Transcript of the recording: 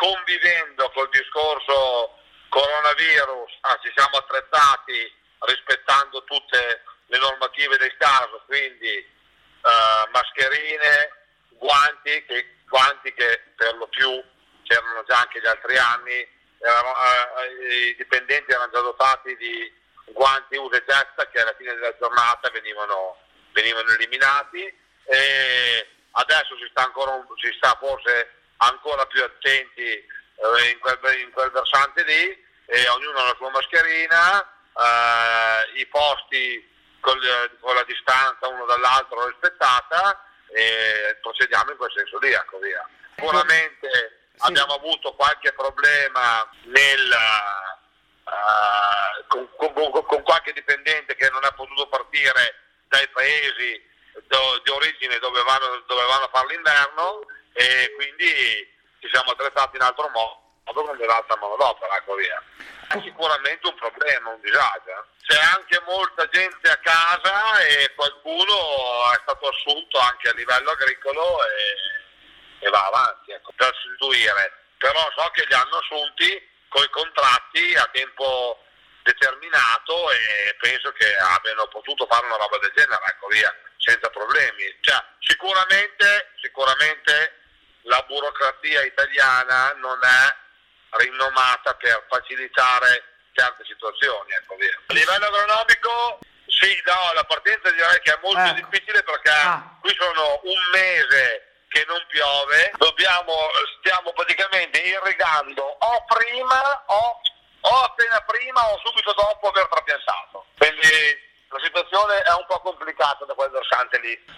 convivendo col discorso coronavirus, ci siamo attrezzati rispettando tutte le normative del caso, quindi mascherine, guanti che per lo più c'erano già anche gli altri anni, i dipendenti erano già dotati di guanti usa e getta che alla fine della giornata venivano eliminati, e adesso si sta forse ancora più attenti in quel versante lì, e ognuno ha la sua mascherina, i posti con la distanza uno dall'altro rispettata, e procediamo in quel senso lì, ecco via. Sicuramente sì. Abbiamo avuto qualche problema con qualche dipendente che non è potuto partire dai paesi di origine dove vanno a fare l'inverno, e quindi ci siamo attrezzati in altro modo con dell'altra manodopera, ecco via. È sicuramente un problema, un disagio. C'è anche molta gente a casa e qualcuno è stato assunto anche a livello agricolo e va avanti, ecco, per sostituire. Però so che li hanno assunti con i contratti a tempo determinato e penso che abbiano potuto fare una roba del genere, ecco via, senza problemi. Cioè, sicuramente la burocrazia italiana non è rinomata per facilitare certe situazioni, ecco via. A livello agronomico, sì, no, la partenza direi che è molto difficile, perché qui sono un mese che non piove, stiamo praticamente irrigando appena prima o subito dopo aver trapiantato, quindi la situazione è un po' complicata da quel versante lì.